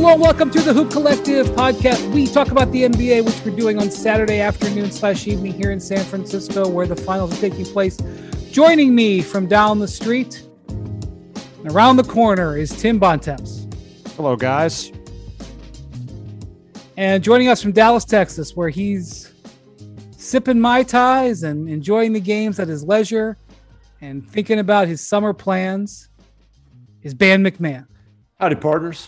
Hello and welcome to the Hoop Collective podcast. We talk about the NBA, which we're doing on Saturday afternoon/evening here in San Francisco, where the finals are taking place. Joining me from down the street and around the corner is Tim Bontemps. Hello, guys. And joining us from Dallas, Texas, where he's sipping Mai Tais and enjoying the games at his leisure and thinking about his summer plans, is Ben McMahon. Howdy, partners.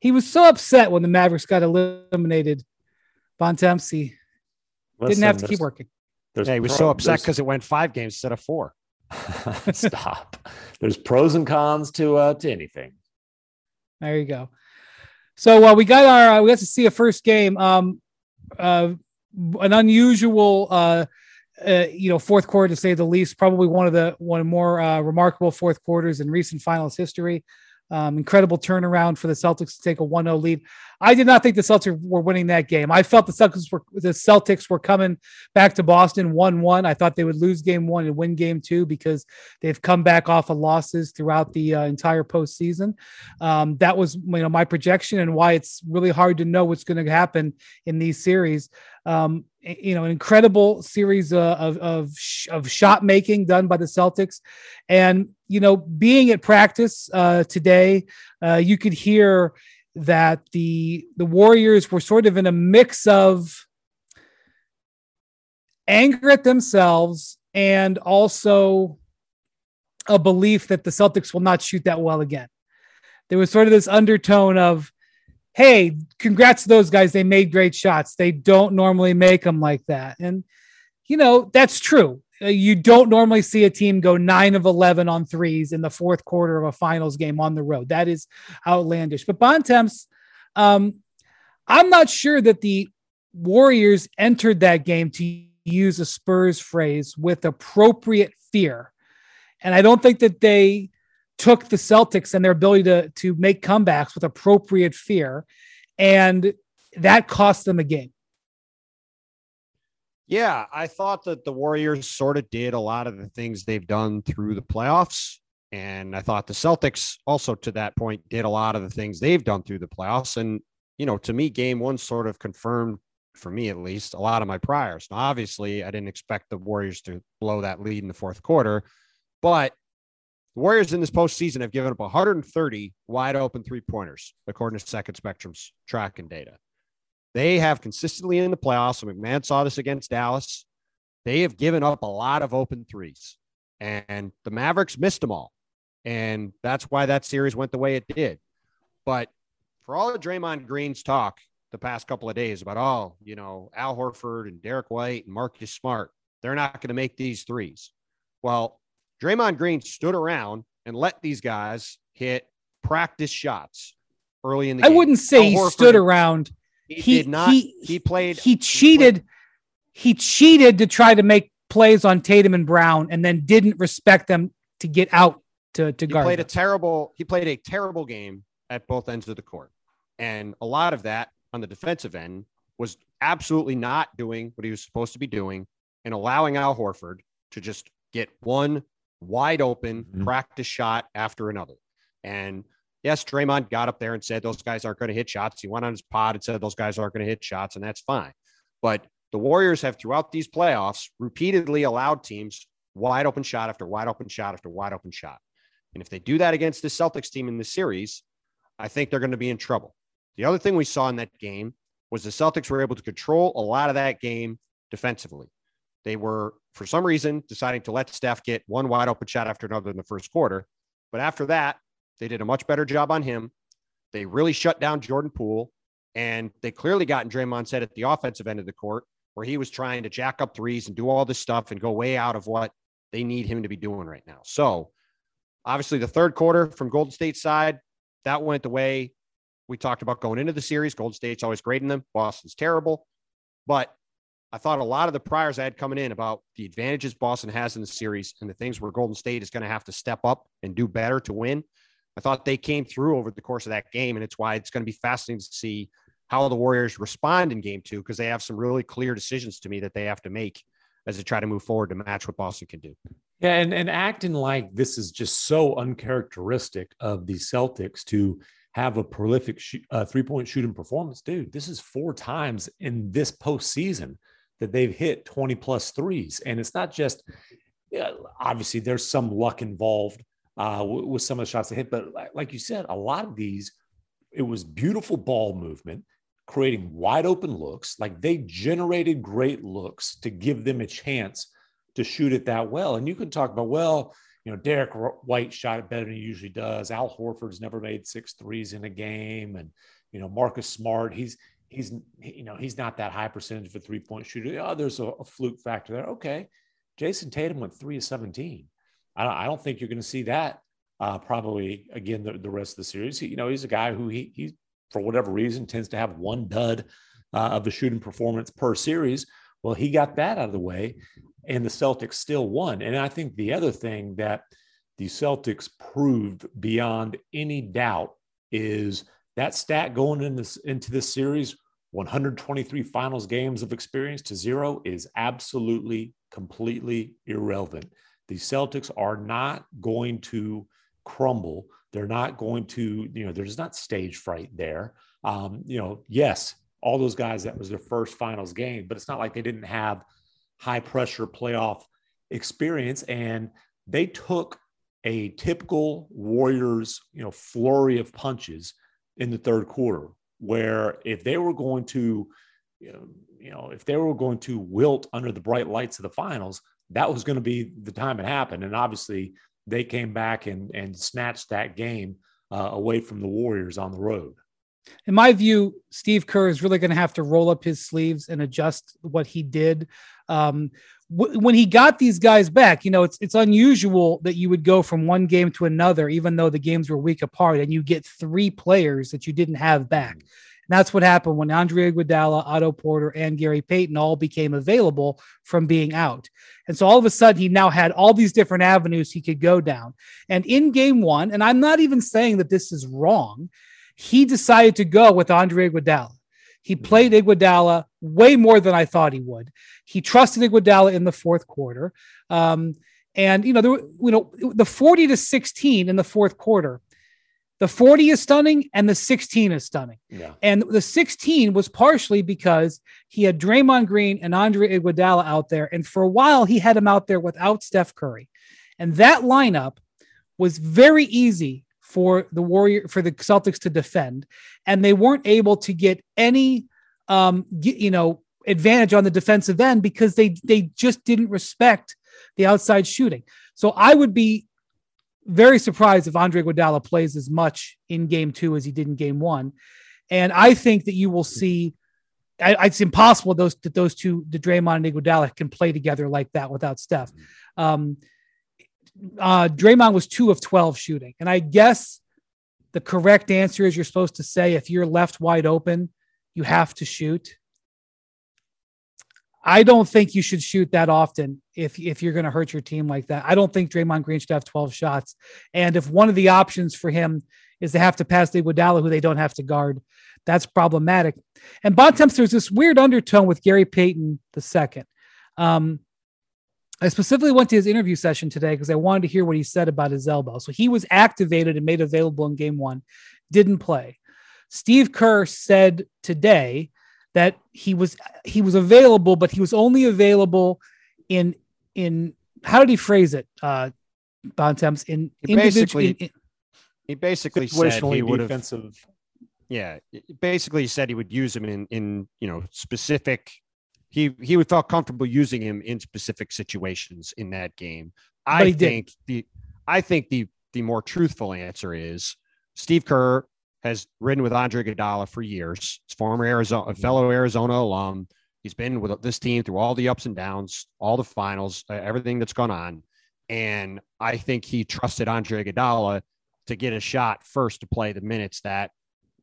He was so upset when the Mavericks got eliminated. Bontemps, he didn't have to keep working. Yeah, he was so upset because it went 5 games instead of 4. Stop. There's pros and cons to anything. There you go. So we got to see a first game, an unusual, fourth quarter to say the least. Probably one of the more remarkable fourth quarters in recent finals history. Incredible turnaround for the Celtics to take a 1-0 lead. I did not think the Celtics were winning that game. I felt the Celtics were coming back to Boston 1-1. I thought they would lose game 1 and win game 2 because they've come back off of losses throughout the entire postseason. That was my projection and why it's really hard to know what's going to happen in these series. An incredible series of shot making done by the Celtics, and being at practice today, you could hear that the Warriors were sort of in a mix of anger at themselves and also a belief that the Celtics will not shoot that well again. There was sort of this undertone of, hey, congrats to those guys. They made great shots. They don't normally make them like that. And, that's true. You don't normally see a team go 9 of 11 on threes in the fourth quarter of a finals game on the road. That is outlandish. But Bontemps, I'm not sure that the Warriors entered that game, to use a Spurs phrase, with appropriate fear. And I don't think that they took the Celtics and their ability to make comebacks with appropriate fear, and that cost them a game. Yeah, I thought that the Warriors sort of did a lot of the things they've done through the playoffs, and I thought the Celtics also, to that point, did a lot of the things they've done through the playoffs. And, to me, game 1 sort of confirmed, for me at least, a lot of my priors. Now, obviously, I didn't expect the Warriors to blow that lead in the fourth quarter, but the Warriors in this postseason have given up 130 wide open 3-pointers, according to Second Spectrum's tracking data. They have consistently in the playoffs, and McMahon saw this against Dallas, they have given up a lot of open threes, and the Mavericks missed them all. And that's why that series went the way it did. But for all of Draymond Green's talk the past couple of days about, Al Horford and Derek White and Marcus Smart, they're not going to make these threes. Well, Draymond Green stood around and let these guys hit practice shots early in the game. I wouldn't say he stood around. He did not. He played. He cheated. He cheated to try to make plays on Tatum and Brown, and then didn't respect them to get out to guard. He played a terrible game at both ends of the court, and a lot of that on the defensive end was absolutely not doing what he was supposed to be doing, and allowing Al Horford to just get one wide open practice shot after another. And yes, Draymond got up there and said, those guys aren't going to hit shots. He went on his pod and said, those guys aren't going to hit shots, and that's fine. But the Warriors have throughout these playoffs repeatedly allowed teams wide open shot after wide open shot after wide open shot. And if they do that against the Celtics team in this series, I think they're going to be in trouble. The other thing we saw in that game was the Celtics were able to control a lot of that game defensively. They were, for some reason, deciding to let Steph get one wide open shot after another in the first quarter. But after that, they did a much better job on him. They really shut down Jordan Poole, and they clearly got in Draymond's head at the offensive end of the court, where he was trying to jack up threes and do all this stuff and go way out of what they need him to be doing right now. So obviously the third quarter from Golden State's side, that went the way we talked about going into the series. Golden State's always grading them. Boston's terrible. But I thought a lot of the priors I had coming in about the advantages Boston has in the series and the things where Golden State is going to have to step up and do better to win, I thought they came through over the course of that game. And it's why it's going to be fascinating to see how the Warriors respond in game 2, because they have some really clear decisions to me that they have to make as they try to move forward to match what Boston can do. Yeah. And acting like this is just so uncharacteristic of the Celtics to have a prolific three-point shooting performance, dude, this is 4 times in this postseason that they've hit 20-plus threes. And it's not just obviously there's some luck involved with some of the shots they hit. But like you said, a lot of these, it was beautiful ball movement, creating wide open looks. Like they generated great looks to give them a chance to shoot it that well. And you can talk about, well, you know, Derek White shot it better than he usually does. Al Horford's never made 6 threes in a game. And, you know, Marcus Smart, he's not that high percentage for three-point shooter. Oh, there's a fluke factor there. Okay. Jayson Tatum went 3 of 17. I don't think you're going to see that probably again, the rest of the series. He, you know, he's a guy who he for whatever reason tends to have one dud of a shooting performance per series. Well, he got that out of the way, and the Celtics still won. And I think the other thing that the Celtics proved beyond any doubt is that stat going into this series, 123 finals games of experience to 0, is absolutely, completely irrelevant. The Celtics are not going to crumble. They're not going to, you know, there's not stage fright there. You know, yes, all those guys, that was their first finals game, but it's not like they didn't have high pressure playoff experience. And they took a typical Warriors, you know, flurry of punches in the third quarter, where if they were going to, if they were going to wilt under the bright lights of the finals, that was going to be the time it happened. And obviously they came back and snatched that game away from the Warriors on the road. In my view, Steve Kerr is really going to have to roll up his sleeves and adjust what he did. When he got these guys back, you know, it's unusual that you would go from one game to another, even though the games were week apart, and you get 3 players that you didn't have back. And that's what happened when Andre Iguodala, Otto Porter, and Gary Payton all became available from being out. And so all of a sudden, he now had all these different avenues he could go down. And in game one, and I'm not even saying that this is wrong, he decided to go with Andre Iguodala. He played Iguodala way more than I thought he would. He trusted Iguodala in the fourth quarter. And, you know, the 40 to 16 in the fourth quarter, the 40 is stunning and the 16 is stunning. Yeah. And the 16 was partially because he had Draymond Green and Andre Iguodala out there. And for a while, he had him out there without Steph Curry. And that lineup was very easy for the Celtics to defend, and they weren't able to get any, advantage on the defensive end because they just didn't respect the outside shooting. So I would be very surprised if Andre Iguodala plays as much in game two as he did in game one. And I think that you will see, it's impossible those two, the Draymond and Iguodala, can play together like that without Steph. Draymond was 2 of 12 shooting. And I guess the correct answer is you're supposed to say, if you're left wide open, you have to shoot. I don't think you should shoot that often if you're going to hurt your team like that. I don't think Draymond Green should have 12 shots. And if one of the options for him is to have to pass to Iguodala, who they don't have to guard, that's problematic. And Bontemps, there's this weird undertone with Gary Payton II. I specifically went to his interview session today because I wanted to hear what he said about his elbow. So he was activated and made available in game one, didn't play. Steve Kerr said today that he was available, but he was only available in how did he phrase it? Bontemps, he basically said he would have. Yeah. Basically said he would use him in specific, he would felt comfortable using him in specific situations in that game. I think the more truthful answer is Steve Kerr has ridden with Andre Iguodala for years. He's a fellow Arizona alum. He's been with this team through all the ups and downs, all the finals, everything that's gone on. And I think he trusted Andre Iguodala to get a shot first to play the minutes that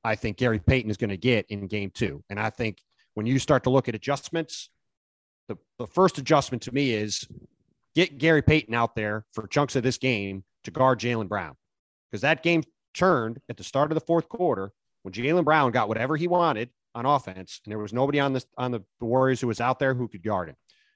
I think Gary Payton is going to get in game two. And I think, when you start to look at adjustments, the first adjustment to me is get Gary Payton out there for chunks of this game to guard Jaylen Brown, because that game turned at the start of the fourth quarter when Jaylen Brown got whatever he wanted on offense, and there was nobody on the Warriors who was out there who could guard him.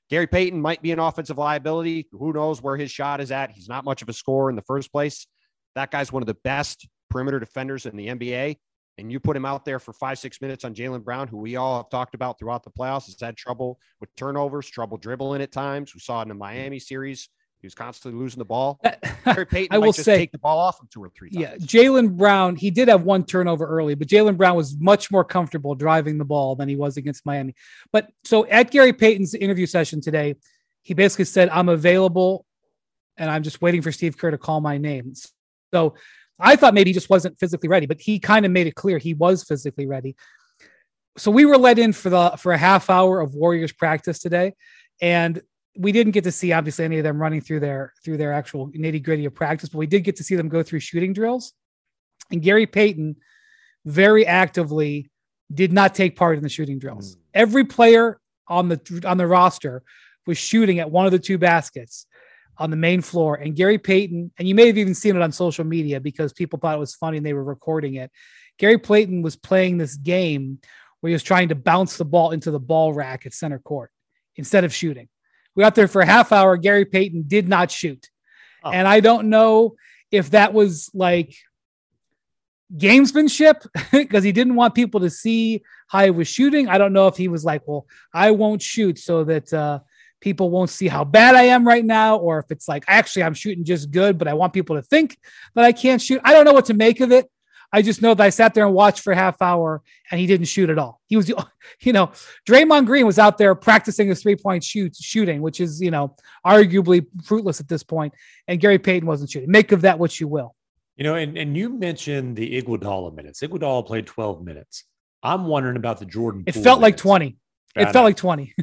Gary Payton might be an offensive liability. Who knows where his shot is at? He's not much of a scorer in the first place. That guy's one of the best perimeter defenders in the NBA, and you put him out there for 5-6 minutes on Jaylen Brown, who we all have talked about throughout the playoffs, has had trouble with turnovers, trouble dribbling at times. We saw it in the Miami series. He was constantly losing the ball. Gary Payton might just take the ball off him 2 or 3 times. Yeah, Jaylen Brown, he did have one turnover early, but Jaylen Brown was much more comfortable driving the ball than he was against Miami. But so at Gary Payton's interview session today, he basically said, I'm available, and I'm just waiting for Steve Kerr to call my name. So I thought maybe he just wasn't physically ready, but he kind of made it clear he was physically ready. So we were let in for a half hour of Warriors practice today, and we didn't get to see obviously any of them running through their actual nitty gritty of practice, but we did get to see them go through shooting drills. And Gary Payton very actively did not take part in the shooting drills. Every player on the roster was shooting at one of the two baskets on the main floor. And Gary Payton, and you may have even seen it on social media because people thought it was funny and they were recording it. Gary Payton was playing this game where he was trying to bounce the ball into the ball rack at center court instead of shooting. We got there for a half hour. Gary Payton did not shoot. Oh. And I don't know if that was like gamesmanship because he didn't want people to see how he was shooting. I don't know if he was like, well, I won't shoot so that people won't see how bad I am right now. Or if it's like, actually, I'm shooting just good, but I want people to think that I can't shoot. I don't know what to make of it. I just know that I sat there and watched for a half hour and he didn't shoot at all. He was, you know, Draymond Green was out there practicing his 3-point shooting, which is, you know, arguably fruitless at this point. And Gary Payton wasn't shooting. Make of that what you will. You know, and you mentioned the Iguodala minutes. Iguodala played 12 minutes. I'm wondering about the Jordan Poole minutes. It felt like 20. It felt like 20.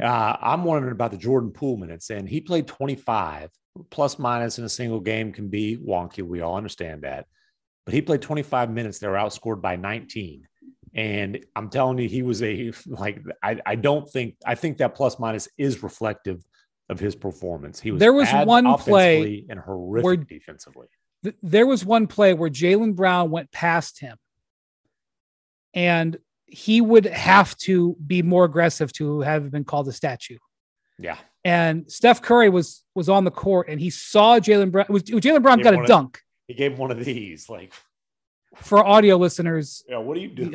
I'm wondering about the Jordan Poole minutes. And he played 25. Plus minus in a single game can be wonky. We all understand that. But he played 25 minutes. They were outscored by 19. And I'm telling you, he was I think that plus minus is reflective of his performance. He was bad one play and horrific defensively. There was one play where Jaylen Brown went past him and he would have to be more aggressive to have been called a statue. Yeah. And Steph Curry was on the court and he saw Jaylen Brown. Jaylen Brown got a dunk. He gave one of these, like, for audio listeners. Yeah, what do you do?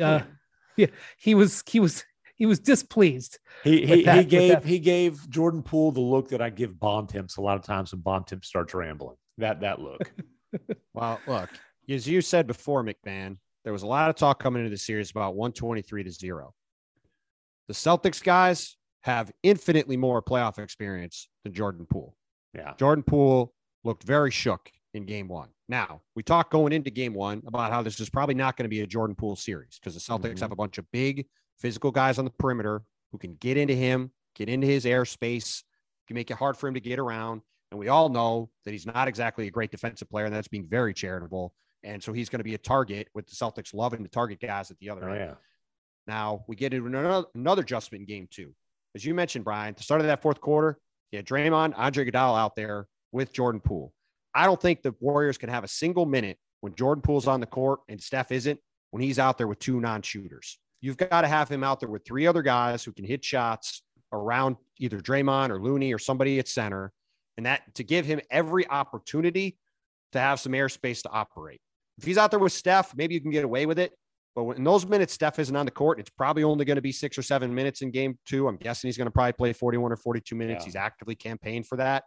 Yeah, he was displeased. He gave Jordan Poole the look that I give Bontemps a lot of times when Bontemps starts rambling. That look. Well, look, as you said before, McMahon, there was a lot of talk coming into the series about 123-0. The Celtics guys have infinitely more playoff experience than Jordan Poole. Yeah, Jordan Poole looked very shook in game one. Now, we talked going into game one about how this is probably not going to be a Jordan Poole series because the Celtics have a bunch of big physical guys on the perimeter who can get into him, get into his airspace, can make it hard for him to get around. And we all know that he's not exactly a great defensive player, and that's being very charitable. And so he's going to be a target with the Celtics loving to target guys at the other end. Yeah. Now, we get into another adjustment in game two. As you mentioned, Brian, at the start of that fourth quarter, you had Draymond, Andre Iguodala out there with Jordan Poole. I don't think the Warriors can have a single minute when Jordan Poole's on the court and Steph isn't, when he's out there with two non-shooters. You've got to have him out there with three other guys who can hit shots around either Draymond or Looney or somebody at center, and that to give him every opportunity to have some airspace to operate. If he's out there with Steph, maybe you can get away with it. But in those minutes Steph isn't on the court, it's probably only going to be 6 or 7 minutes in game two. I'm guessing he's going to probably play 41 or 42 minutes. Yeah. He's actively campaigned for that.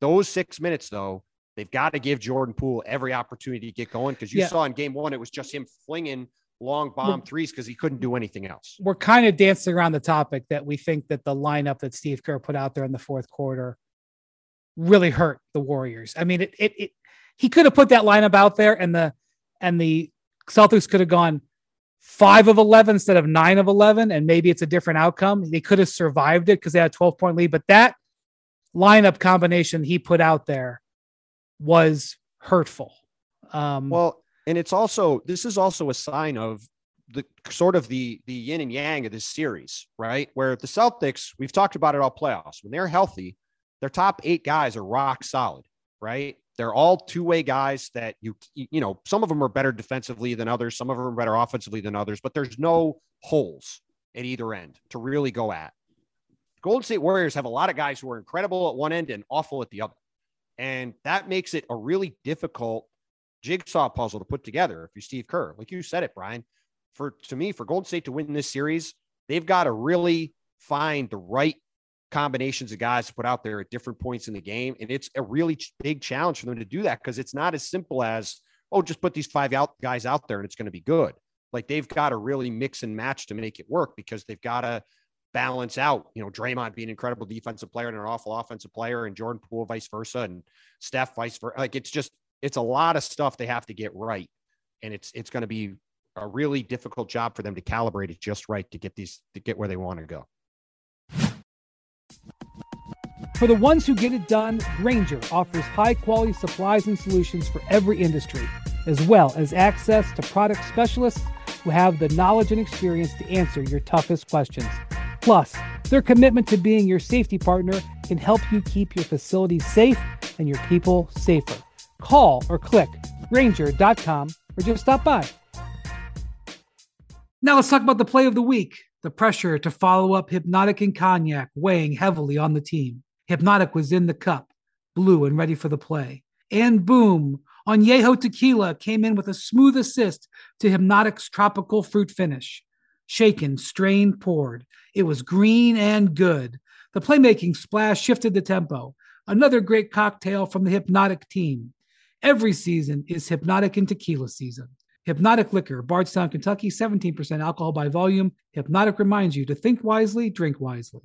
Those 6 minutes, though, they've got to give Jordan Poole every opportunity to get going because you saw in game one, it was just him flinging long bomb threes because he couldn't do anything else. We're kind of dancing around the topic that we think that the lineup that Steve Kerr put out there in the fourth quarter really hurt the Warriors. I mean, he could have put that lineup out there and the Celtics could have gone 5 of 11 instead of 9 of 11. And maybe it's a different outcome. They could have survived it because they had a 12-point lead, but that lineup combination he put out there was hurtful. And it's also, this is also a sign of the sort of the yin and yang of this series, right? Where the Celtics, we've talked about it all playoffs, when they're healthy, their top 8 guys are rock solid, right? They're all two-way guys that you know, some of them are better defensively than others. Some of them are better offensively than others, but there's no holes at either end to really go at. Golden State Warriors have a lot of guys who are incredible at one end and awful at the other. And that makes it a really difficult jigsaw puzzle to put together if you're Steve Kerr. Like you said it, Brian, for Golden State to win this series, they've got to really find the right combinations of guys to put out there at different points in the game. And it's a really big challenge for them to do that, because it's not as simple as, oh, just put these five guys out there and it's going to be good. Like, they've got to really mix and match to make it work, because they've got to balance out, you know, Draymond being an incredible defensive player and an awful offensive player, and Jordan Poole vice versa, and Steph vice versa. Like, it's a lot of stuff they have to get right. And it's going to be a really difficult job for them to calibrate it just right to get where they want to go. For the ones who get it done, Grainger offers high-quality supplies and solutions for every industry, as well as access to product specialists who have the knowledge and experience to answer your toughest questions. Plus, their commitment to being your safety partner can help you keep your facilities safe and your people safer. Call or click Grainger.com or just stop by. Now let's talk about the play of the week. The pressure to follow up Hypnotic and Cognac weighing heavily on the team. Hypnotic was in the cup, blue and ready for the play. And boom, Añejo Tequila came in with a smooth assist to Hypnotic's tropical fruit finish. Shaken, strained, poured. It was green and good. The playmaking splash shifted the tempo. Another great cocktail from the Hypnotic team. Every season is Hypnotic and Tequila season. Hypnotic Liquor, Bardstown, Kentucky, 17% alcohol by volume. Hypnotic reminds you to think wisely, drink wisely.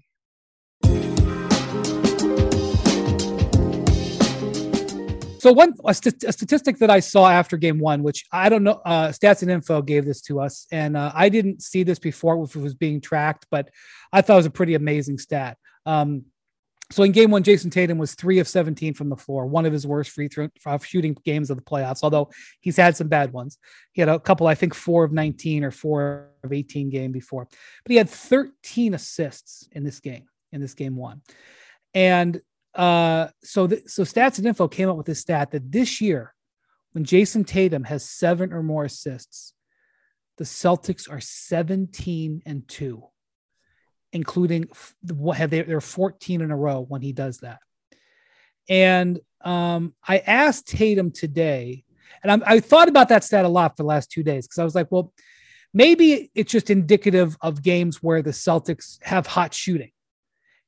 So a statistic that I saw after game one, which I don't know, Stats and Info gave this to us, and I didn't see this before if it was being tracked, but I thought it was a pretty amazing stat. So in game one, Jayson Tatum was 3 of 17 from the floor, one of his worst free throw shooting games of the playoffs, although he's had some bad ones. He had a couple, I think 4 of 19 or 4 of 18 game before, but he had 13 assists in this game one. And so Stats and Info came up with this stat that this year, when Jayson Tatum has 7 or more assists, the Celtics are 17-2, including they're 14 in a row when he does that. And I asked Tatum today, and I thought about that stat a lot for the last 2 days, because I was like, well, maybe it's just indicative of games where the Celtics have hot shooting.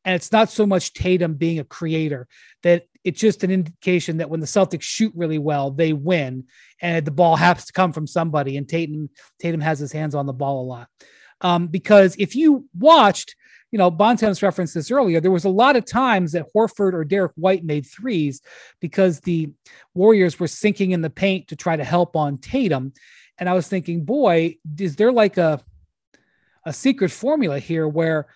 And it's not so much Tatum being a creator, that it's just an indication that when the Celtics shoot really well, they win, and the ball has to come from somebody. And Tatum has his hands on the ball a lot. Because if you watched, you know, Bontemps referenced this earlier, there was a lot of times that Horford or Derek White made threes because the Warriors were sinking in the paint to try to help on Tatum. And I was thinking, boy, is there like a secret formula here where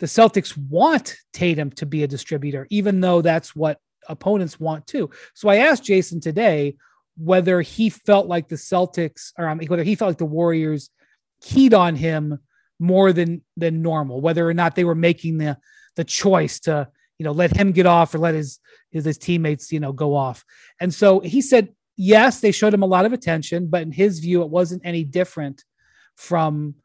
the Celtics want Tatum to be a distributor, even though that's what opponents want too. So I asked Jason today whether he felt like the Celtics, or whether he felt like the Warriors keyed on him more than normal, whether or not they were making the choice to, you know, let him get off or let his teammates, you know, go off. And so he said, yes, they showed him a lot of attention, but in his view, it wasn't any different from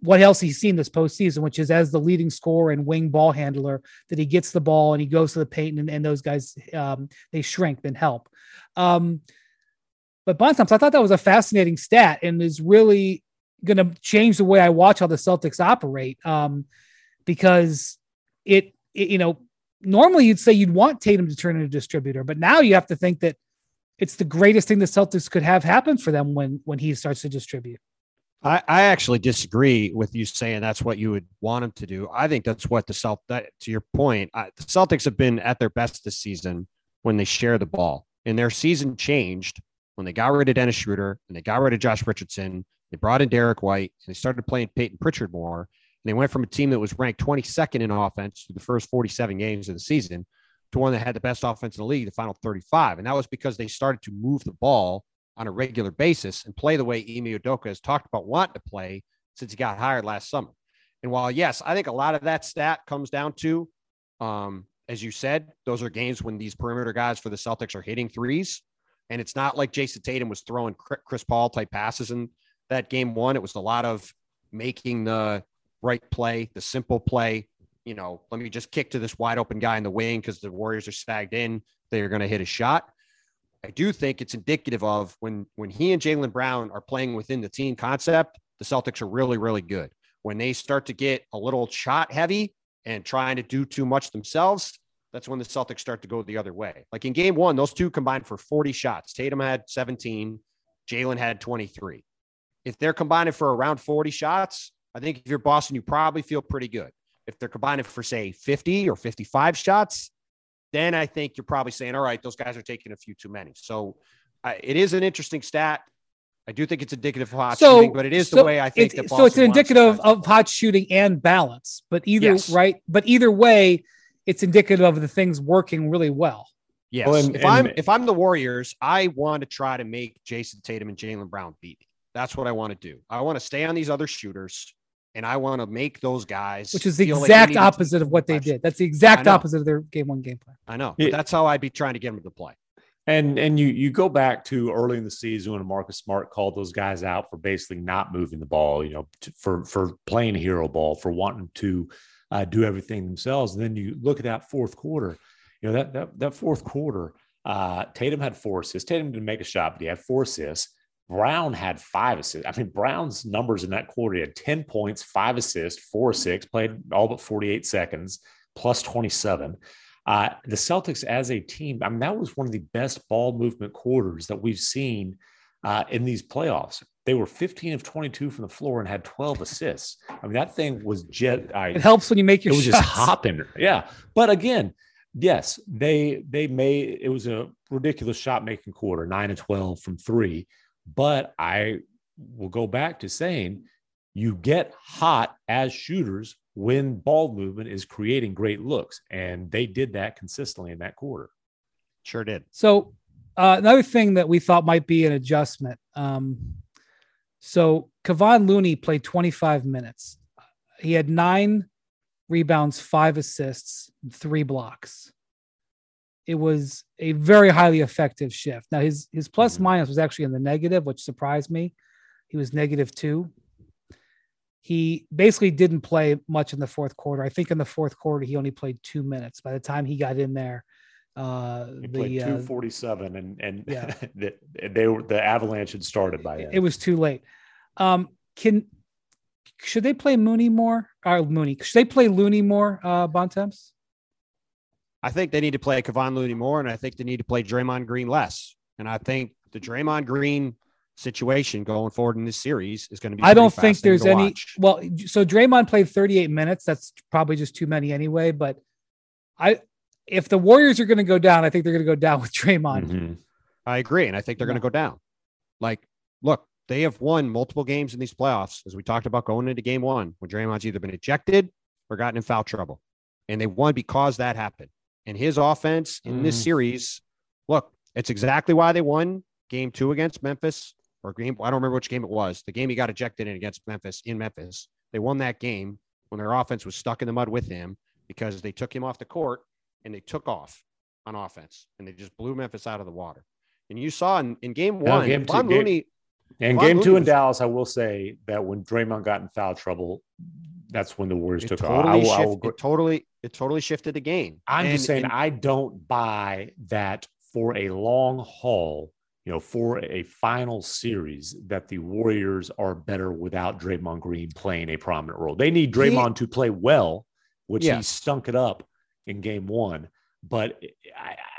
what else he's seen this postseason, which is as the leading scorer and wing ball handler, that he gets the ball and he goes to the paint, and those guys, they shrink and help. But Bontemps, I thought that was a fascinating stat and is really going to change the way I watch how the Celtics operate, because it, you know, normally you'd say you'd want Tatum to turn into a distributor, but now you have to think that it's the greatest thing the Celtics could have happen for them when he starts to distribute. I actually disagree with you saying that's what you would want him to do. I think that's what to your point, the Celtics have been at their best this season when they share the ball, and their season changed when they got rid of Dennis Schroeder and they got rid of Josh Richardson. They brought in Derek White and they started playing Peyton Pritchard more. And they went from a team that was ranked 22nd in offense through the first 47 games of the season to one that had the best offense in the league, the final 35. And that was because they started to move the ball on a regular basis and play the way Ime Udoka has talked about wanting to play since he got hired last summer. And while, yes, I think a lot of that stat comes down to, as you said, those are games when these perimeter guys for the Celtics are hitting threes. And it's not like Jayson Tatum was throwing Chris Paul type passes in that game one. It was a lot of making the right play, the simple play, you know, let me just kick to this wide open guy in the wing because the Warriors are sagged in. They're going to hit a shot. I do think it's indicative of when he and Jaylen Brown are playing within the team concept, the Celtics are really, really good. When they start to get a little shot heavy and trying to do too much themselves, that's when the Celtics start to go the other way. Like in game one, those two combined for 40 shots. Tatum had 17, Jaylen had 23. If they're combining for around 40 shots, I think if you're Boston, you probably feel pretty good. If they're combining for, say, 50 or 55 shots, then I think you're probably saying, all right, those guys are taking a few too many. So it is an interesting stat. I do think it's indicative of hot shooting, but it is the way I think that Boston. So it's indicative of hot shooting and balance, but either way, it's indicative of the things working really well. Yes. Well, if I'm the Warriors, I want to try to make Jayson Tatum and Jaylen Brown beat me. That's what I want to do. I want to stay on these other shooters, and I want to make those guys. Which is the exact opposite of what they did. That's the exact opposite of their game one game plan. I know. But that's how I'd be trying to get them to play. And you go back to early in the season when Marcus Smart called those guys out for basically not moving the ball, for playing hero ball, for wanting to do everything themselves. And then you look at that fourth quarter, that fourth quarter, Tatum had 4 assists. Tatum didn't make a shot, but he had 4 assists. Brown had 5 assists. I mean, Brown's numbers in that quarter, he had 10 points, 5 assists, 4 6, played all but 48 seconds, plus 27. The Celtics as a team, I mean, that was one of the best ball movement quarters that we've seen in these playoffs. They were 15 of 22 from the floor and had 12 assists. I mean, that thing was it helps when you make your shots. It was just hopping. Yeah. But again, yes, it was a ridiculous shot making quarter, 9 of 12 from 3. But I will go back to saying you get hot as shooters when ball movement is creating great looks. And they did that consistently in that quarter. Sure did. So another thing that we thought might be an adjustment. So Kevon Looney played 25 minutes. He had 9 rebounds, 5 assists, and 3 blocks. It was a very highly effective shift. Now his plus minus was actually in the negative, which surprised me. He was -2. He basically didn't play much in the fourth quarter. I think in the fourth quarter, he only played 2 minutes. By the time he got in there, he played 247 and the Avalanche had started by then. It was too late. Should they play Mooney more? Or Mooney? Should they play Looney more? Bontemps? I think they need to play Kevon Looney more, and I think they need to play Draymond Green less. And I think the Draymond Green situation going forward in this series is going to be. I don't think there's any. Well, so Draymond played 38 minutes. That's probably just too many anyway. But if the Warriors are going to go down, I think they're going to go down with Draymond. Mm-hmm. I agree, and I think they're going to go down. Like, look, they have won multiple games in these playoffs, as we talked about going into game one, when Draymond's either been ejected or gotten in foul trouble, and they won because that happened. And his offense in this series, look, it's exactly why they won game 2 against Memphis, or game, I don't remember which game it was, the game he got ejected in against Memphis, in Memphis. They won that game when their offense was stuck in the mud with him because they took him off the court and they took off on offense and they just blew Memphis out of the water. And you saw in game 1, game two, Looney, and game 2 in Dallas, I will say that when Draymond got in foul trouble, that's when the Warriors took off. It totally shifted the game. I'm just saying, I don't buy that for a long haul, for a final series, that the Warriors are better without Draymond Green playing a prominent role. They need Draymond to play well, which he stunk it up in game 1. But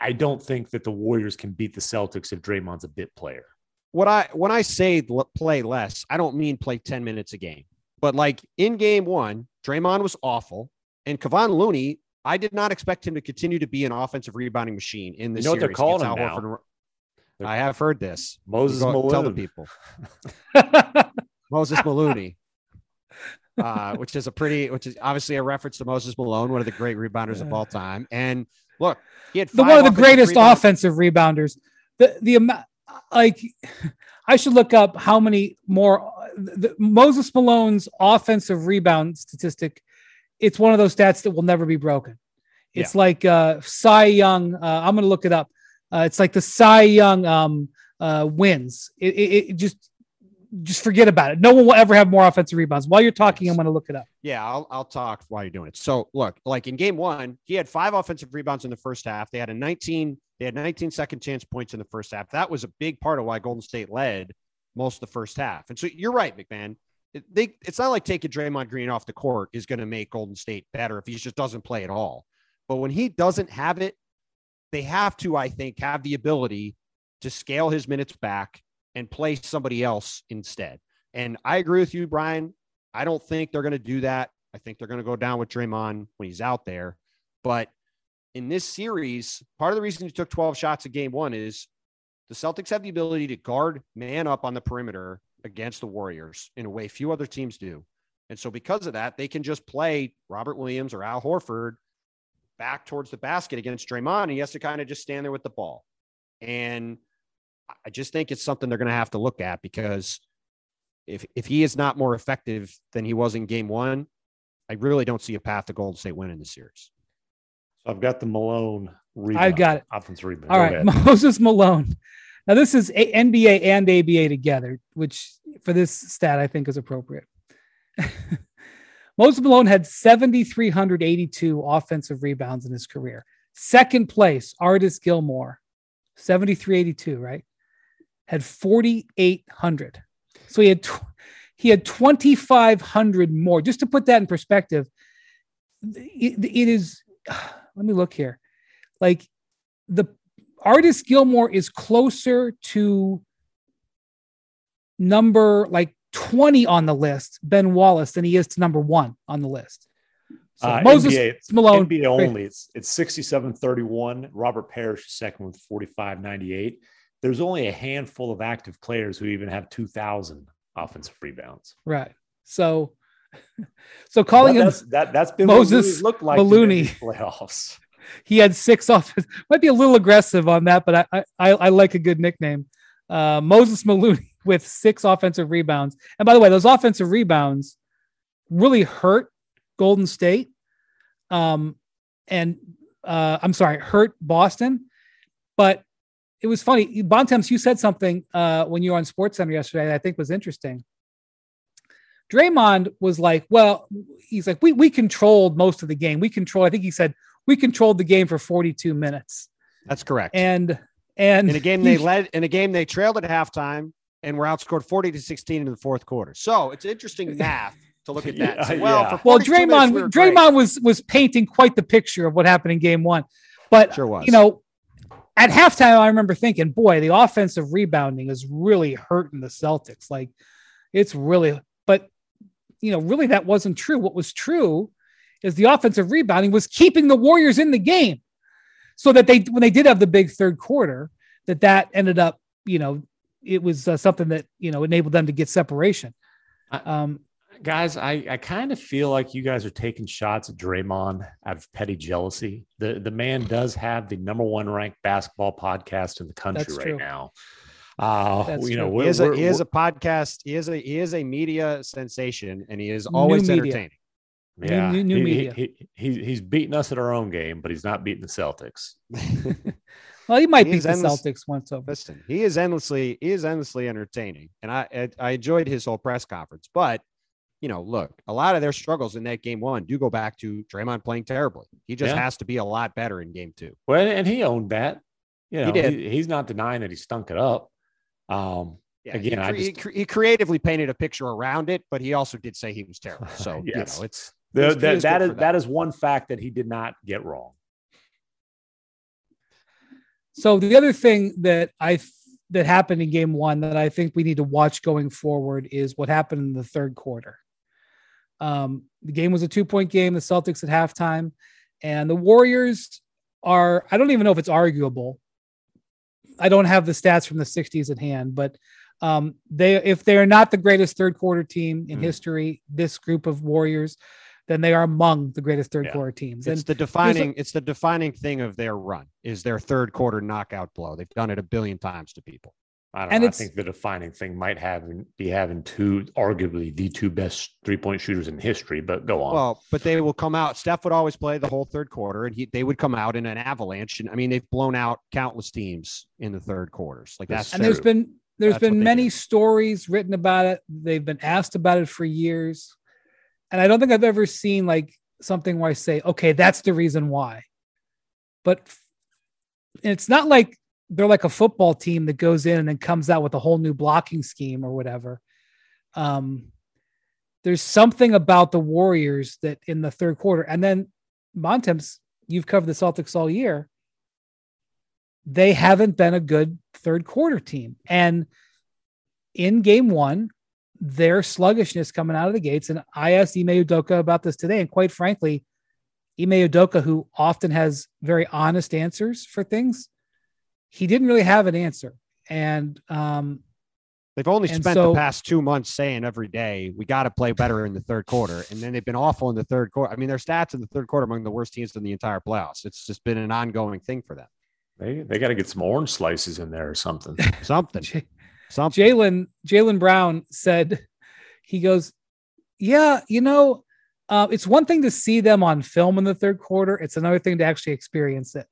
I don't think that the Warriors can beat the Celtics if Draymond's a bit player. When I say play less, I don't mean play 10 minutes a game. But like in game 1, Draymond was awful. And Kevon Looney, I did not expect him to continue to be an offensive rebounding machine in this series. What they're calling him now? I have heard this. Moses Malone. Tell the people. Moses Maloney, which is obviously a reference to Moses Malone, one of the great rebounders of all time. And look, he had one of the greatest offensive rebounders. The amount, like, I should look up how many more. Moses Malone's offensive rebound statistic, it's one of those stats that will never be broken. It's like Cy Young. I'm going to look it up. It's like the Cy Young wins. It just forget about it. No one will ever have more offensive rebounds. While you're talking, I'm going to look it up. Yeah, I'll talk while you're doing it. So look, like in game 1, he had 5 offensive rebounds in the first half. They had a 19 They had 19 second chance points in the first half. That was a big part of why Golden State led most of the first half. And so you're right, McMahon. It's not like taking Draymond Green off the court is going to make Golden State better if he just doesn't play at all. But when he doesn't have it, they have to, I think, have the ability to scale his minutes back and play somebody else instead. And I agree with you, Brian. I don't think they're going to do that. I think they're going to go down with Draymond when he's out there. But in this series, part of the reason he took 12 shots in game one is the Celtics have the ability to guard man up on the perimeter against the Warriors in a way few other teams do. And so because of that, they can just play Robert Williams or Al Horford back towards the basket against Draymond, and he has to kind of just stand there with the ball. And I just think it's something they're going to have to look at, because if he is not more effective than he was in game one, I really don't see a path to Golden State winning the series. So I've got the Malone rebound. I've got it. Offense rebound. All right, Moses Malone. Now, this is NBA and ABA together, which for this stat I think is appropriate. Moses Malone had 7,382 offensive rebounds in his career. Second place, Artis Gilmore, 7,382, right? Had 4,800. So he had 2,500 more. Just to put that in perspective, it is, let me look here. Like, the Artis Gilmore is closer to number like 20 on the list, Ben Wallace, than he is to number one on the list. So Moses Malone. NBA only. It's 67-31. Robert Parrish is second with 45-98. There's only a handful of active players who even have 2,000 offensive rebounds. Right. So calling him that's been Moses Maloney playoffs. He had 6 offense. Might be a little aggressive on that, but I like a good nickname. Moses Maloney with 6 offensive rebounds. And by the way, those offensive rebounds really hurt Golden State. Hurt Boston. But it was funny. Bontemps, you said something when you were on SportsCenter yesterday that I think was interesting. Draymond was like, well, he's like, we controlled most of the game. I think he said, we controlled the game for 42 minutes. That's correct. And in a game they trailed at halftime and were outscored 40-16 in the fourth quarter. So it's interesting math to look at that. Yeah, so, well, Draymond, minutes, we Draymond was painting quite the picture of what happened in game one, but sure was. You know, at halftime, I remember thinking, boy, the offensive rebounding is really hurting the Celtics. Like, it's really, but you know, really that wasn't true. What was true is the offensive rebounding was keeping the Warriors in the game, so that they, when they did have the big third quarter, that ended up, you know, it was something that, you know, enabled them to get separation. Guys, I kind of feel like you guys are taking shots at Draymond out of petty jealousy. The man does have the #1 ranked basketball podcast in the country right now. He is a podcast. He is a media sensation, and he is always entertaining. Yeah, new media. He's beating us at our own game, but he's not beating the Celtics. Well, he might beat the Celtics once over. Listen, he is endlessly entertaining, and I enjoyed his whole press conference, but. You know, look, a lot of their struggles in that game one do go back to Draymond playing terribly. He just has to be a lot better in game two. Well, and he owned that. You know, he did. He's not denying that he stunk it up. He creatively painted a picture around it, but he also did say he was terrible. So, yes. You know, that is one fact that he did not get wrong. So the other thing that that happened in game one that I think we need to watch going forward is what happened in the third quarter. The game was a 2-point game, the Celtics at halftime, and the Warriors are, I don't even know if it's arguable. I don't have the stats from the 60s at hand, but if they are not the greatest third quarter team in history, this group of Warriors, then they are among the greatest third quarter teams. And it's the defining thing of their run is their third quarter knockout blow. They've done it a billion times to people. I think the defining thing might be having arguably the 2 best 3-point shooters in history, but go on. Well, but they will come out. Steph would always play the whole third quarter, and they would come out in an avalanche. And I mean, they've blown out countless teams in the third quarters. Like that's and true. There's been many stories written about it. They've been asked about it for years. And I don't think I've ever seen like something where I say, okay, that's the reason why. But it's not like they're like a football team that goes in and then comes out with a whole new blocking scheme or whatever. There's something about the Warriors that in the third quarter, and then Bontemps, you've covered the Celtics all year. They haven't been a good third quarter team. And in game one, their sluggishness coming out of the gates. And I asked Ime Udoka about this today. And quite frankly, Ime Udoka, who often has very honest answers for things, he didn't really have an answer. And they've only spent the past 2 months saying every day, we got to play better in the third quarter. And then they've been awful in the third quarter. I mean, their stats in the third quarter among the worst teams in the entire playoffs. It's just been an ongoing thing for them. They got to get some orange slices in there or something. Something. Jaylen Brown said, he goes, yeah, you know, it's one thing to see them on film in the third quarter. It's another thing to actually experience it.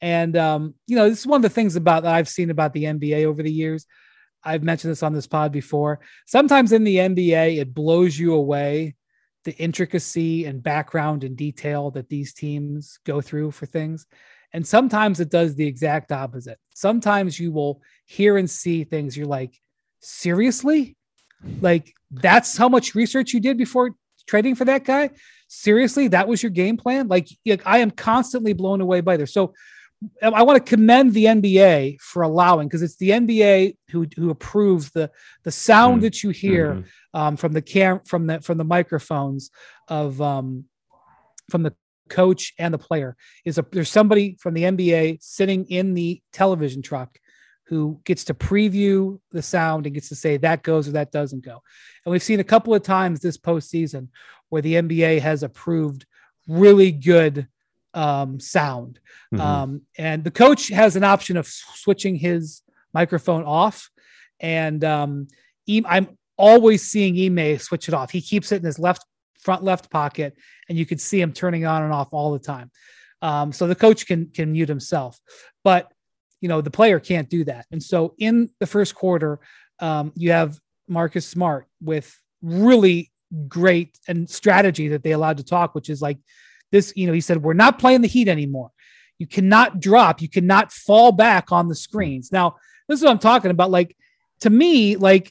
And, you know, this is one of the things about that I've seen about the NBA over the years. I've mentioned this on this pod before. Sometimes in the NBA, it blows you away the intricacy and background and detail that these teams go through for things. And sometimes it does the exact opposite. Sometimes you will hear and see things. You're like, seriously? Like, that's how much research you did before trading for that guy? Seriously? That was your game plan? Like I am constantly blown away by this. So I want to commend the NBA for allowing, because it's the NBA who approves the sound that you hear from the microphones of from the coach and the player. There's somebody from the NBA sitting in the television truck who gets to preview the sound and gets to say that goes or that doesn't go. And we've seen a couple of times this postseason where the NBA has approved really good sound. And the coach has an option of switching his microphone off. And I'm always seeing Ime switch it off. He keeps it in his front left pocket, and you could see him turning on and off all the time. So the coach can mute himself, but you know, the player can't do that. And so in the first quarter, you have Marcus Smart with really great and strategy that they allowed to talk, which is like this, you know, he said, we're not playing the Heat anymore. You cannot drop, you cannot fall back on the screens. Now, this is what I'm talking about. Like, to me, like,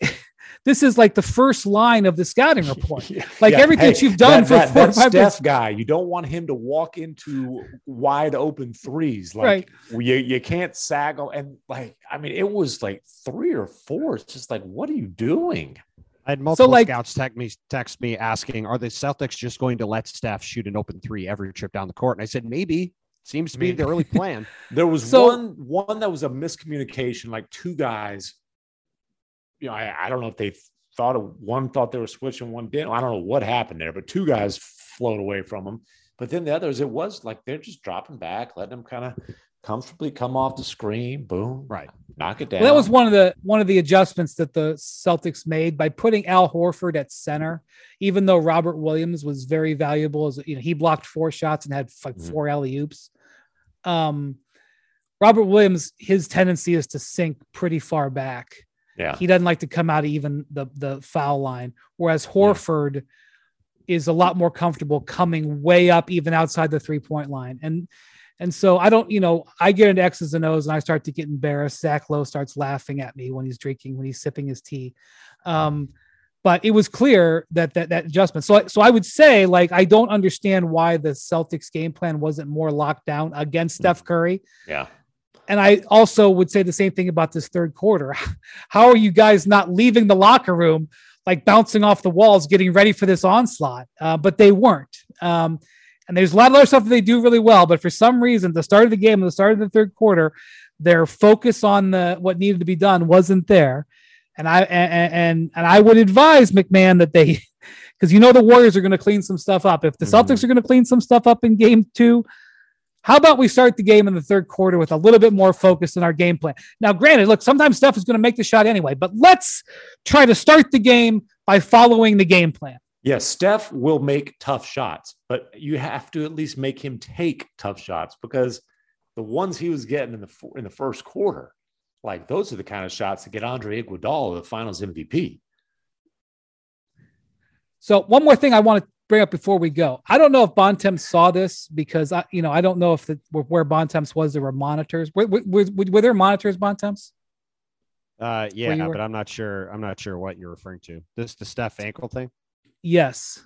this is like the first line of the scouting report. Like everything you've done for 4 or 5 Steph guy, you don't want him to walk into wide open threes. Like you can't sag. And like, I mean, it was like 3 or 4. It's just like, what are you doing? I had multiple scouts text me asking, are the Celtics just going to let Steph shoot an open three every trip down the court? And I said, maybe. Seems to be the early plan. There was one that was a miscommunication, like 2 guys. You know, I don't know if they thought one thought they were switching, one didn't. I don't know what happened there, but 2 guys flowed away from them. But then the others, it was like they're just dropping back, letting them kind of comfortably come off the screen. Boom, right, knock it down. Well, that was one of the adjustments that the Celtics made by putting Al Horford at center, even though Robert Williams was very valuable. As you know, he blocked 4 shots and had like 4 alley-oops. Robert Williams, his tendency is to sink pretty far back. Yeah. He doesn't like to come out of even the foul line, whereas Horford is a lot more comfortable coming way up, even outside the 3-point line. And so I don't, you know, I get into X's and O's and I start to get embarrassed. Zach Lowe starts laughing at me when he's sipping his tea. But it was clear that adjustment. So I would say, like, I don't understand why the Celtics game plan wasn't more locked down against Steph Curry. Yeah. And I also would say the same thing about this third quarter. How are you guys not leaving the locker room, like bouncing off the walls, getting ready for this onslaught? But they weren't. And there's a lot of other stuff that they do really well. But for some reason, the start of the game, and the start of the third quarter, their focus on what needed to be done wasn't there. And I would advise McMahon that they, because you know the Warriors are going to clean some stuff up. If the Celtics are going to clean some stuff up in game 2, how about we start the game in the third quarter with a little bit more focus in our game plan? Now, granted, look, sometimes Steph is going to make the shot anyway, but let's try to start the game by following the game plan. Yes, Steph will make tough shots, but you have to at least make him take tough shots, because the ones he was getting in the first quarter, like those are the kind of shots that get Andre Iguodala the finals MVP. So one more thing I want to bring up before we go. I don't know if Bontemps saw this because I don't know if where Bontemps was, there were monitors. Were there monitors, Bontemps? Yeah, but I'm not sure. I'm not sure what you're referring to. This the Steph ankle thing. Yes.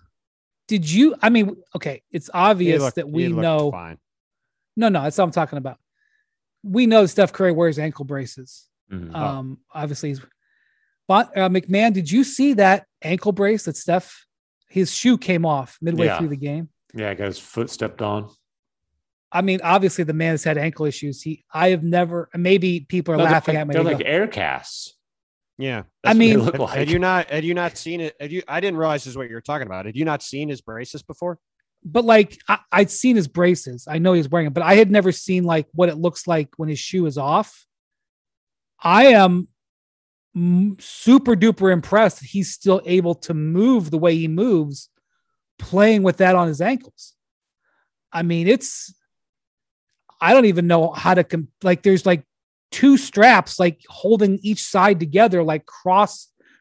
Did you? I mean, okay. It's obvious that we know. Fine. No, that's what I'm talking about. We know Steph Curry wears ankle braces. Mm-hmm. Obviously, McMahon, did you see that ankle brace that Steph? His shoe came off midway through the game. Yeah, got his foot stepped on. I mean, obviously the man has had ankle issues. I have never. Maybe people are laughing at me. They're like air casts. Yeah, I mean, had you not seen it? I didn't realize this is what you were talking about. Had you not seen his braces before? But like, I'd seen his braces. I know he was wearing them, but I had never seen like what it looks like when his shoe is off. I am super duper impressed that he's still able to move the way he moves, playing with that on his ankles. I mean, I don't even know how to there's like two straps, like holding each side together, like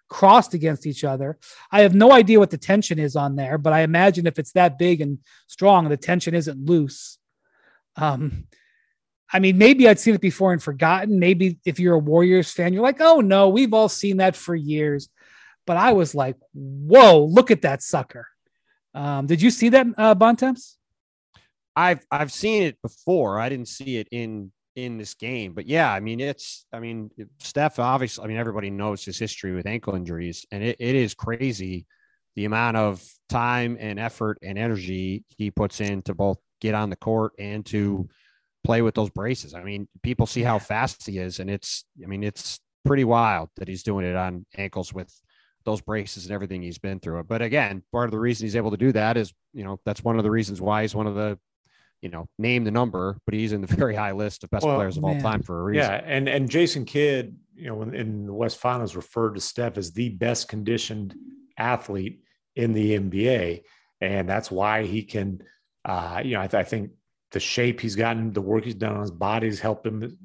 crossed against each other. I have no idea what the tension is on there, but I imagine if it's that big and strong, the tension isn't loose. I mean, maybe I'd seen it before and forgotten. Maybe if you're a Warriors fan, you're like, oh no, we've all seen that for years. But I was like, whoa, look at that sucker. Did you see that, Bontemps? I've seen it before. I didn't see it in this game, but yeah, I mean, Steph, obviously, I mean, everybody knows his history with ankle injuries, and it is crazy the amount of time and effort and energy he puts in to both get on the court and to play with those braces. I mean, people see how fast he is, and it's pretty wild that he's doing it on ankles with those braces and everything he's been through. But again, part of the reason he's able to do that is, that's one of the reasons why he's one of the, name the number, but he's in the very high list of best players of all time for a reason. Yeah. And Jason Kidd, in the West Finals referred to Steph as the best conditioned athlete in the NBA. And that's why he can, I think the shape he's gotten, the work he's done on his body has helped him,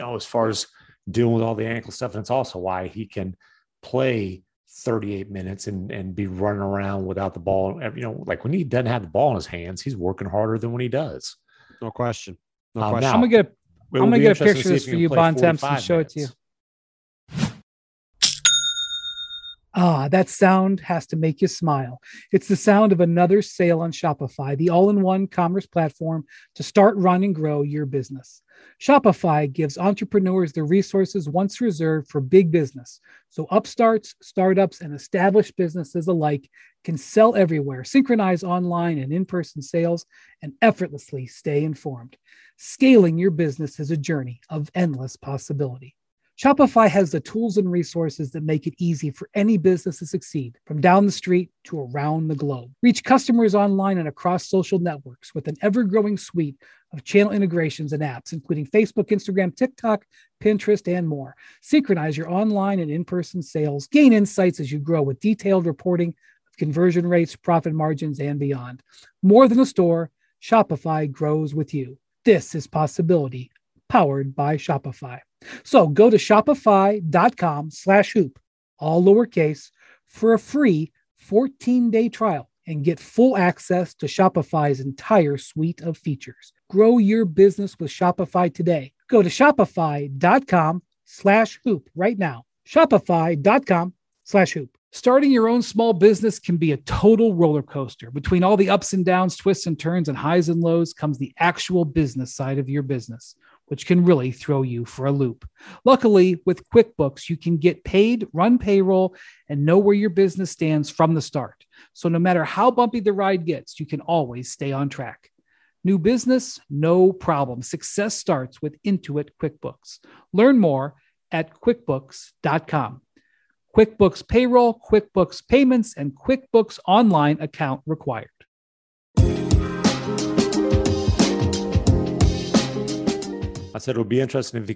as far as dealing with all the ankle stuff. And it's also why he can play 38 minutes and be running around without the ball. Like when he doesn't have the ball in his hands, he's working harder than when he does. No question. Now, I'm going to get a picture of this for you, Bontemps, and show it to you. That sound has to make you smile. It's the sound of another sale on Shopify, the all-in-one commerce platform to start, run, and grow your business. Shopify gives entrepreneurs the resources once reserved for big business, so upstarts, startups, and established businesses alike can sell everywhere, synchronize online and in-person sales, and effortlessly stay informed. Scaling your business is a journey of endless possibility. Shopify has the tools and resources that make it easy for any business to succeed, from down the street to around the globe. Reach customers online and across social networks with an ever-growing suite of channel integrations and apps, including Facebook, Instagram, TikTok, Pinterest, and more. Synchronize your online and in-person sales. Gain insights as you grow with detailed reporting of conversion rates, profit margins, and beyond. More than a store, Shopify grows with you. This is possibility, powered by Shopify. So go to shopify.com/hoop, all lowercase, for a free 14-day trial and get full access to Shopify's entire suite of features. Grow your business with Shopify today. Go to shopify.com/hoop right now. Shopify.com/hoop. Starting your own small business can be a total roller coaster. Between all the ups and downs, twists and turns, and highs and lows comes the actual business side of your business, which can really throw you for a loop. Luckily, with QuickBooks, you can get paid, run payroll, and know where your business stands from the start. So no matter how bumpy the ride gets, you can always stay on track. New business, no problem. Success starts with Intuit QuickBooks. Learn more at QuickBooks.com. QuickBooks Payroll, QuickBooks Payments, and QuickBooks Online account required. I said it'll be interesting if he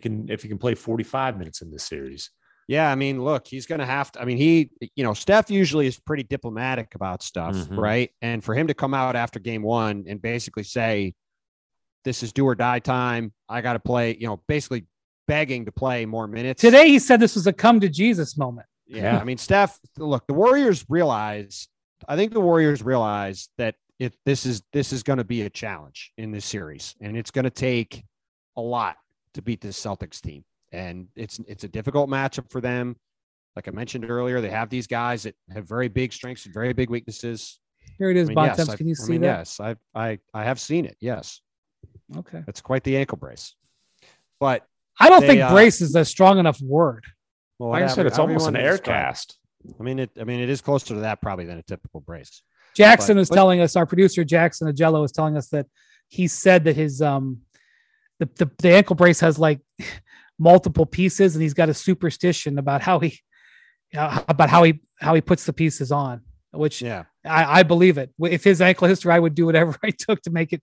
can play 45 minutes in this series. Yeah, I mean, look, he's going to have to. I mean, Steph usually is pretty diplomatic about stuff, mm-hmm. right? And for him to come out after game one and basically say, "This is do or die time. I got to play," basically begging to play more minutes. Today, he said this was a come to Jesus moment. Yeah, I mean, Steph. Look, the Warriors realize I think the Warriors realize that if this is going to be a challenge in this series, and it's going to take a lot to beat this Celtics team. And it's a difficult matchup for them. Like I mentioned earlier, they have these guys that have very big strengths and very big weaknesses. Here it is, Bontemps. Yes, can you see that? Yes, I have seen it. Yes. Okay. That's quite the ankle brace. But I don't think brace is a strong enough word. Well, like I said, it's almost an air cast. I mean, it is closer to that probably than a typical brace. Our producer Jackson Agello is telling us that he said that his the ankle brace has like multiple pieces, and he's got a superstition about how he puts the pieces on. Which I believe it. If his ankle history, I would do whatever I took to make it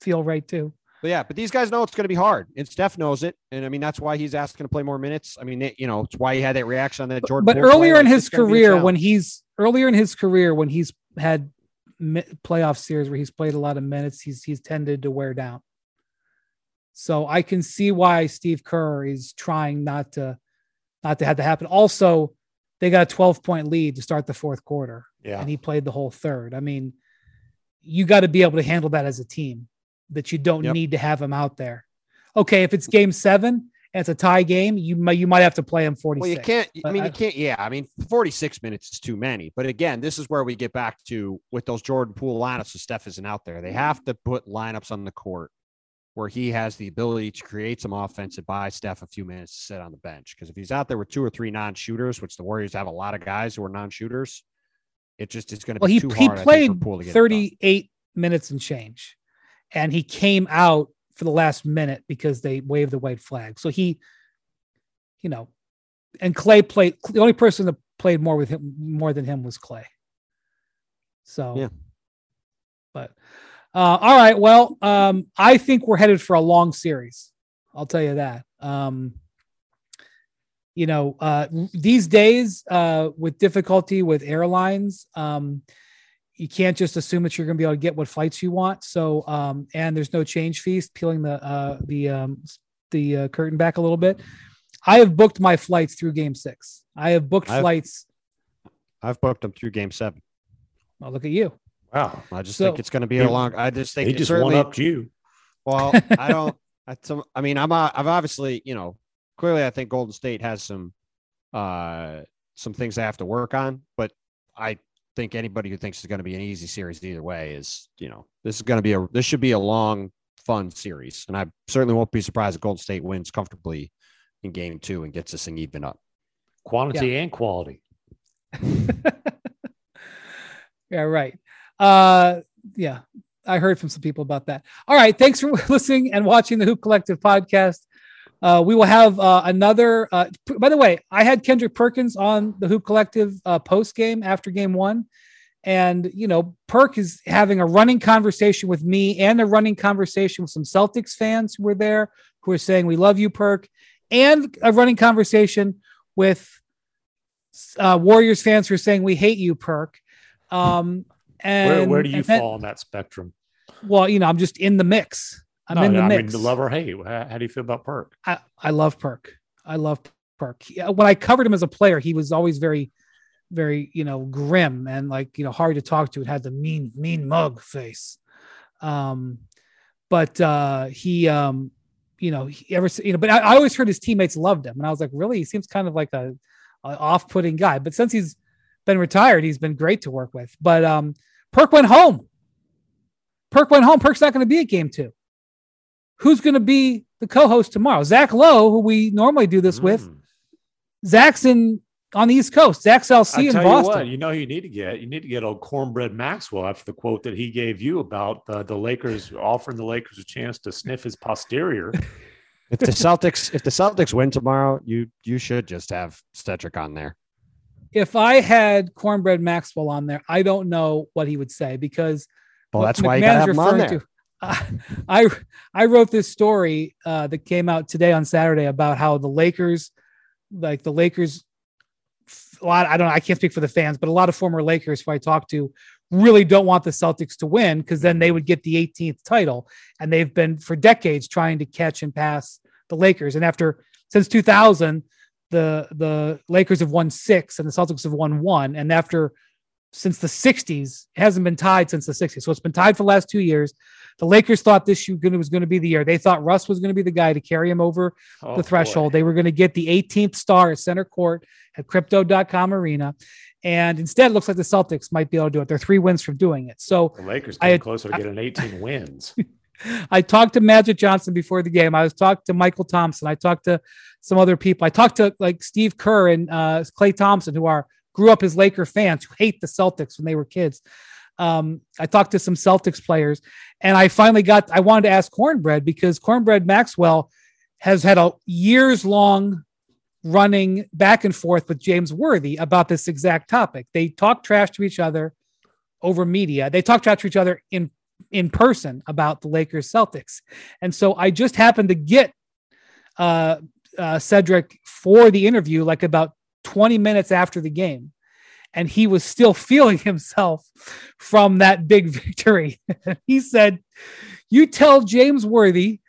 feel right too. But yeah, but these guys know it's going to be hard, and Steph knows it, and I mean that's why he's asking to play more minutes. I mean, it's why he had that reaction on that Jordan. But earlier in his career, when he's had playoff series where he's played a lot of minutes, he's tended to wear down. So I can see why Steve Kerr is trying not to have that happen. Also, they got a 12-point lead to start the fourth quarter, and he played the whole third. I mean, you got to be able to handle that as a team. That you don't need to have him out there. Okay, if it's game 7 and it's a tie game, you might have to play him 46. Well, you can't. I mean, you can't. Yeah, I mean, 46 minutes is too many. But again, this is where we get back to with those Jordan Poole lineups. So Steph isn't out there. They have to put lineups on the court where he has the ability to create some offense and buy Steph a few minutes to sit on the bench. Because if he's out there with 2 or 3 non-shooters, which the Warriors have a lot of guys who are non-shooters, it just is going to be too hard. He played 38 minutes and change. And he came out for the last minute because they waved the white flag. So and Clay played. The only person that played more than him was Clay. So, all right. Well, I think we're headed for a long series. I'll tell you that. These days with difficulty with airlines, you can't just assume that you're going to be able to get what flights you want. So, and there's no change fees. Peeling the curtain back a little bit. I have booked my flights through Game 6. I have booked flights. I've booked them through Game 7. Well, look at you. Wow. I think it's going to be a long. I just think he just one-upped you. Well, I don't. I mean, I've obviously, clearly, I think Golden State has some things I have to work on, but I think anybody who thinks it's going to be an easy series either way is, this should be a long, fun series. And I certainly won't be surprised if Golden State wins comfortably in Game 2 and gets this thing even up. Quantity and quality. Yeah, right. Yeah, I heard from some people about that. All right. Thanks for listening and watching the Hoop Collective podcast. We will have another. By the way, I had Kendrick Perkins on the Hoop Collective post game after Game 1, and Perk is having a running conversation with me and a running conversation with some Celtics fans who were there, who are saying we love you, Perk, and a running conversation with Warriors fans who are saying we hate you, Perk. And where do you fall on that spectrum? Well, I'm just in the mix. I'm in the mix. I mean, love or hate. How do you feel about Perk? I love Perk. When I covered him as a player, he was always very, very, grim and hard to talk to. It had the mean mug face. But I always heard his teammates loved him. And I was like, really? He seems kind of like a off-putting guy. But since he's been retired, he's been great to work with. But Perk went home. Perk's not going to be at Game 2. Who's going to be the co-host tomorrow? Zach Lowe, who we normally do this with. Zach's on the East Coast. Zach's LC in Boston. What, you need to get old Cornbread Maxwell after the quote that he gave you about the Lakers offering the Lakers a chance to sniff his posterior. If the Celtics win tomorrow, you should just have Stetrick on there. If I had Cornbread Maxwell on there, I don't know what he would say because. Well, that's why you got to have him on there. I wrote this story that came out today on Saturday about how the Lakers, a lot. I don't know. I can't speak for the fans, but a lot of former Lakers who I talked to really don't want the Celtics to win because then they would get the 18th title, and they've been for decades trying to catch and pass the Lakers. And since 2000, the Lakers have won 6 and the Celtics have won 1. And after since the 60s. It hasn't been tied since the 60s. So it's been tied for the last 2 years. The Lakers thought this year was going to be the year. They thought Russ was going to be the guy to carry him over the threshold. Boy. They were going to get the 18th star at center court at Crypto.com Arena. And instead, it looks like the Celtics might be able to do it. They're 3 wins from doing it. So the Lakers came closer to getting 18 wins. I talked to Magic Johnson before the game. I was talking to Mychal Thompson. I talked to some other people. I talked to like Steve Kerr and Clay Thompson, who grew up as Laker fans who hate the Celtics when they were kids. I talked to some Celtics players, and I wanted to ask Cornbread, because Cornbread Maxwell has had a years-long running back and forth with James Worthy about this exact topic. They talk trash to each other over media. They talk trash to each other in person about the Lakers Celtics. And so I just happened to get Cedric for the interview, like about 20 minutes after the game. And he was still feeling himself from that big victory. He said, "You tell James Worthy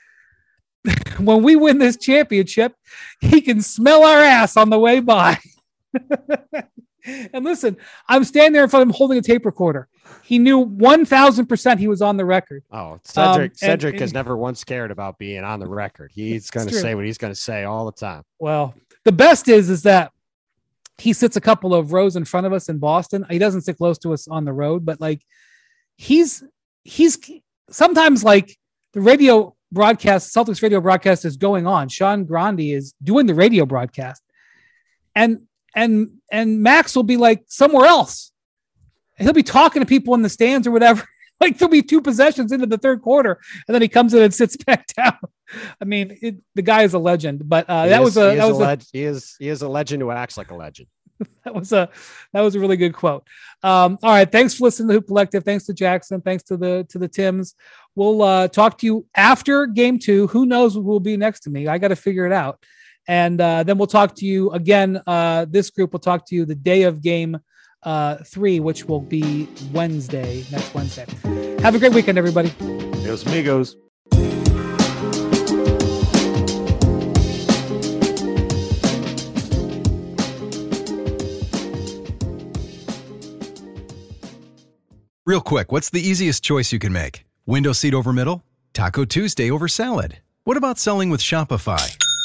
when we win this championship, he can smell our ass on the way by." And listen, I'm standing there in front of him holding a tape recorder. He knew 1,000% he was on the record. Oh, Cedric is never once scared about being on the record. He's going to say what he's going to say all the time. Well, the best is that he sits a couple of rows in front of us in Boston. He doesn't sit close to us on the road, but like he's sometimes like the radio broadcast, Celtics radio broadcast is going on. Sean Grande is doing the radio broadcast, and Max will be like somewhere else. He'll be talking to people in the stands or whatever. Like there'll be 2 possessions into the third quarter, and then he comes in and sits back down. I mean, the guy is a legend. But he is a legend who acts like a legend. That was a really good quote. All right, thanks for listening to Hoop Collective. Thanks to Jackson. Thanks to the Tims. We'll talk to you after Game 2. Who knows who will be next to me? I got to figure it out, and then we'll talk to you again. This group will talk to you the day of Game 3, which will be next Wednesday. Have a great weekend, everybody. Adios, amigos. Real quick, what's the easiest choice you can make? Window seat over middle? Taco Tuesday over salad? What about selling with Shopify?